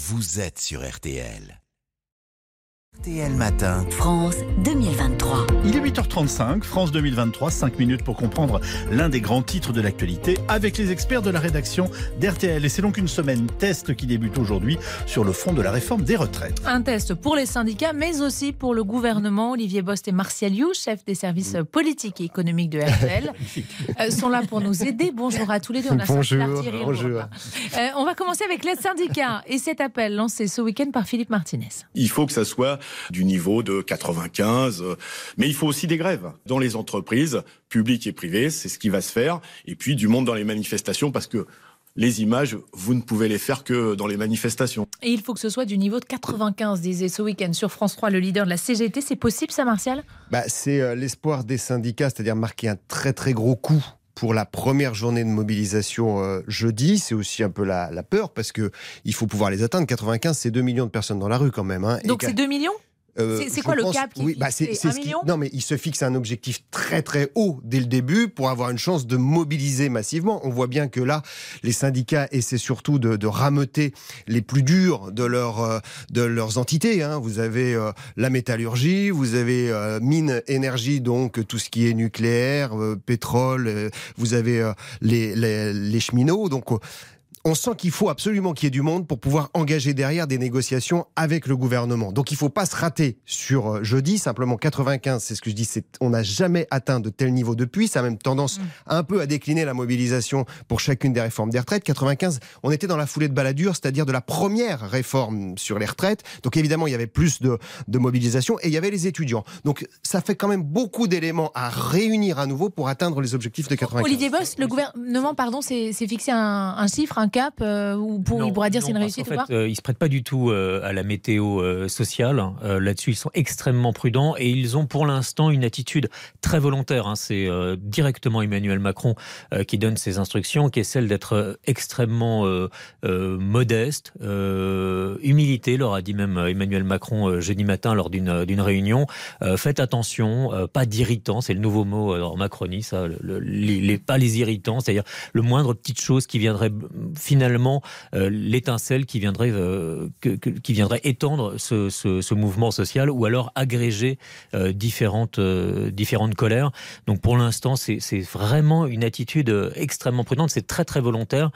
vous êtes sur RTL. RTL Matin, France 2023. Il est 8h35, France 2023, 5 minutes pour comprendre l'un des grands titres de l'actualité avec les experts de la rédaction d'RTL. Et c'est donc une semaine test qui débute aujourd'hui sur le fond de la réforme des retraites. Un test pour les syndicats, mais aussi pour le gouvernement. Olivier Bost et Martial You, chefs des services politiques et économiques de RTL, sont là pour nous aider. Bonjour à tous les deux. Bonjour. On va commencer avec l'aide syndicat et cet appel lancé ce week-end par Philippe Martinez. Il faut que ça soit du niveau de 95, mais il faut aussi des grèves dans les entreprises publiques et privées, c'est ce qui va se faire, et puis du monde dans les manifestations, parce que les images, vous ne pouvez les faire que dans les manifestations. Et il faut que ce soit du niveau de 95, disait ce week-end sur France 3 le leader de la CGT. C'est possible ça, Martial ? C'est l'espoir des syndicats, c'est-à-dire marquer un très très gros coup pour la première journée de mobilisation jeudi. C'est aussi un peu la peur, parce qu'il faut pouvoir les atteindre. 95, c'est 2 millions de personnes dans la rue quand même. Hein. Donc c'est 2 millions ? C'est quoi le cap qui c'est 1 million ? Non, mais il se fixe un objectif très très haut dès le début pour avoir une chance de mobiliser massivement. On voit bien que là, les syndicats essaient surtout de rameuter les plus durs de leurs entités. Hein. Vous avez la métallurgie, vous avez mine, énergie, donc tout ce qui est nucléaire, pétrole, vous avez les cheminots, donc... On sent qu'il faut absolument qu'il y ait du monde pour pouvoir engager derrière des négociations avec le gouvernement. Donc il ne faut pas se rater sur jeudi. Simplement 95, c'est ce que je dis, on n'a jamais atteint de tel niveau depuis. Ça a même tendance un peu à décliner la mobilisation pour chacune des réformes des retraites. 95, on était dans la foulée de Balladur, c'est-à-dire de la première réforme sur les retraites. Donc évidemment, il y avait plus de mobilisation et il y avait les étudiants. Donc ça fait quand même beaucoup d'éléments à réunir à nouveau pour atteindre les objectifs de 95. Olivier Bost, le gouvernement s'est fixé un chiffre, un cap il pourra dire c'est une réussite ou pas ? Ils ne se prêtent pas du tout à la météo sociale. Là-dessus, ils sont extrêmement prudents et ils ont pour l'instant une attitude très volontaire. Hein. C'est directement Emmanuel Macron qui donne ses instructions, qui est celle d'être extrêmement modeste. Humilité, leur a dit même Emmanuel Macron jeudi matin lors d'une réunion. Faites attention, pas d'irritants. C'est le nouveau mot en Macronie, ça. Pas les irritants, c'est-à-dire le moindre petite chose qui viendrait... Finalement, l'étincelle qui viendrait étendre ce mouvement social, ou alors agréger différentes colères. Donc pour l'instant, c'est vraiment une attitude extrêmement prudente, c'est très très volontaire.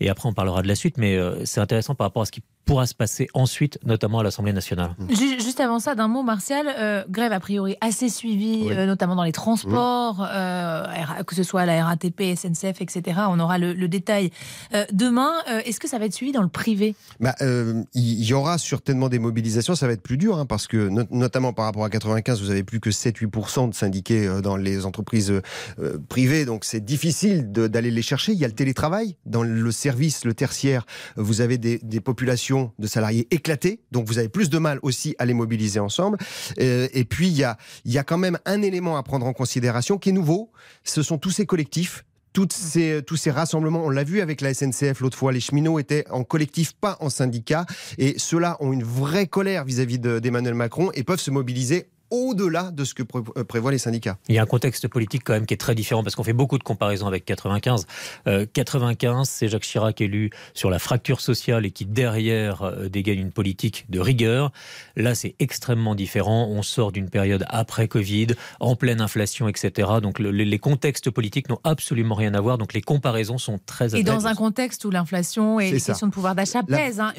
Et après, on parlera de la suite, mais c'est intéressant par rapport à ce qui pourra se passer ensuite, notamment à l'Assemblée nationale. Juste avant ça, d'un mot, Martial, grève a priori assez suivie, oui. Notamment dans les transports, oui. Que ce soit la RATP, SNCF, etc. On aura le détail demain. Est-ce que ça va être suivi dans le privé ? Il y aura certainement des mobilisations, ça va être plus dur, hein, parce que notamment par rapport à 95, vous n'avez plus que 7-8% de syndiqués dans les entreprises privées, donc c'est difficile d'aller les chercher. Il y a le télétravail dans le service, le tertiaire, vous avez des populations de salariés éclatées, donc vous avez plus de mal aussi à les mobiliser ensemble. Et puis, il y a quand même un élément à prendre en considération qui est nouveau, ce sont tous ces collectifs. Tous ces rassemblements, on l'a vu avec la SNCF l'autre fois, les cheminots étaient en collectif, pas en syndicat, et ceux-là ont une vraie colère vis-à-vis d'Emmanuel Macron et peuvent se mobiliser au-delà de ce que prévoient les syndicats. Il y a un contexte politique quand même qui est très différent, parce qu'on fait beaucoup de comparaisons avec 95. 95, c'est Jacques Chirac élu sur la fracture sociale et qui derrière dégaine une politique de rigueur. Là, c'est extrêmement différent. On sort d'une période après Covid, en pleine inflation, etc. Donc les contextes politiques n'ont absolument rien à voir. Donc les comparaisons sont très adverses. Et dans un contexte où l'inflation et les questions de pouvoir d'achat pèsent. Hein.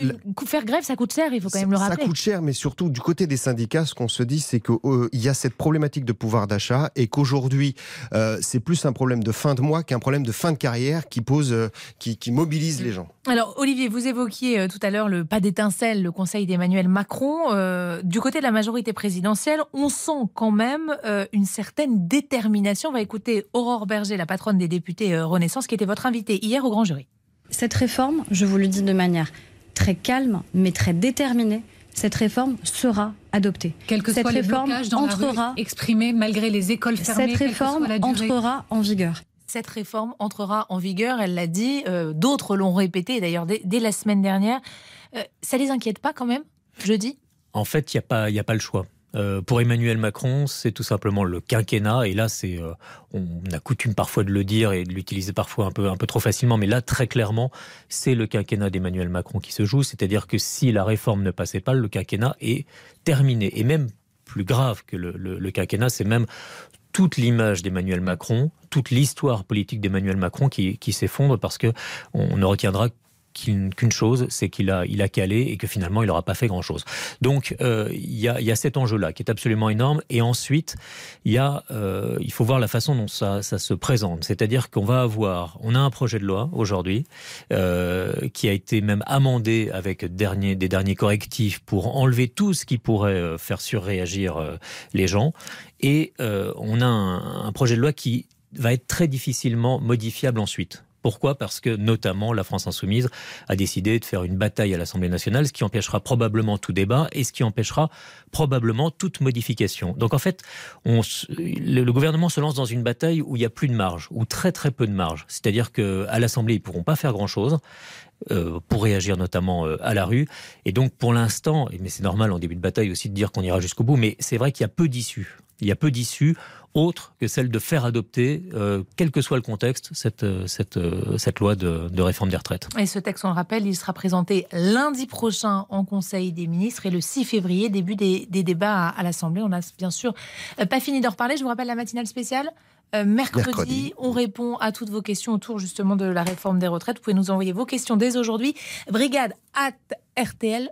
Faire grève, ça coûte cher, il faut quand même le rappeler. Ça coûte cher, mais surtout du côté des syndicats, ce qu'on se dit, c'est que il y a cette problématique de pouvoir d'achat et qu'aujourd'hui, c'est plus un problème de fin de mois qu'un problème de fin de carrière qui mobilise les gens. Alors, Olivier, vous évoquiez tout à l'heure le pas d'étincelle, le conseil d'Emmanuel Macron. Du côté de la majorité présidentielle, on sent quand même une certaine détermination. On va écouter Aurore Berger, la patronne des députés Renaissance, qui était votre invitée hier au Grand Jury. Cette réforme, je vous le dis de manière très calme, mais très déterminée, cette réforme sera adoptée. Quel que soit le blocage dans la rue exprimé malgré les écoles fermées, cette réforme entrera en vigueur. Cette réforme entrera en vigueur, elle l'a dit, d'autres l'ont répété, d'ailleurs dès la semaine dernière. Ça ne les inquiète pas quand même, jeudi ? En fait, il n'y a pas le choix. Pour Emmanuel Macron, c'est tout simplement le quinquennat. Et là, c'est, on a coutume parfois de le dire et de l'utiliser parfois un peu trop facilement. Mais là, très clairement, c'est le quinquennat d'Emmanuel Macron qui se joue. C'est-à-dire que si la réforme ne passait pas, le quinquennat est terminé. Et même plus grave que le quinquennat, c'est même toute l'image d'Emmanuel Macron, toute l'histoire politique d'Emmanuel Macron qui s'effondre, parce qu'on ne retiendra qu'une chose, c'est qu'il a calé et que finalement il n'aura pas fait grand-chose. Donc il y a cet enjeu-là qui est absolument énorme. Et ensuite, il faut voir la façon dont ça se présente. C'est-à-dire qu'on va avoir, on a un projet de loi aujourd'hui qui a été même amendé avec des derniers correctifs pour enlever tout ce qui pourrait faire surréagir les gens. Et on a un projet de loi qui va être très difficilement modifiable ensuite. Pourquoi ? Parce que, notamment, la France Insoumise a décidé de faire une bataille à l'Assemblée nationale, ce qui empêchera probablement tout débat et ce qui empêchera probablement toute modification. Donc, en fait, le gouvernement se lance dans une bataille où il n'y a plus de marge, ou très très peu de marge. C'est-à-dire qu'à l'Assemblée, ils ne pourront pas faire grand-chose pour réagir notamment à la rue. Et donc, pour l'instant, mais c'est normal en début de bataille aussi de dire qu'on ira jusqu'au bout, mais c'est vrai qu'il y a peu d'issues. Il y a peu d'issues autres que celle de faire adopter, quel que soit le contexte, cette loi de réforme des retraites. Et ce texte, on le rappelle, il sera présenté lundi prochain en Conseil des ministres et le 6 février, début des débats à l'Assemblée. On n'a bien sûr pas fini d'en reparler. Je vous rappelle la matinale spéciale. Mercredi, on répond à toutes vos questions autour justement de la réforme des retraites. Vous pouvez nous envoyer vos questions dès aujourd'hui. Brigade@rtl.fr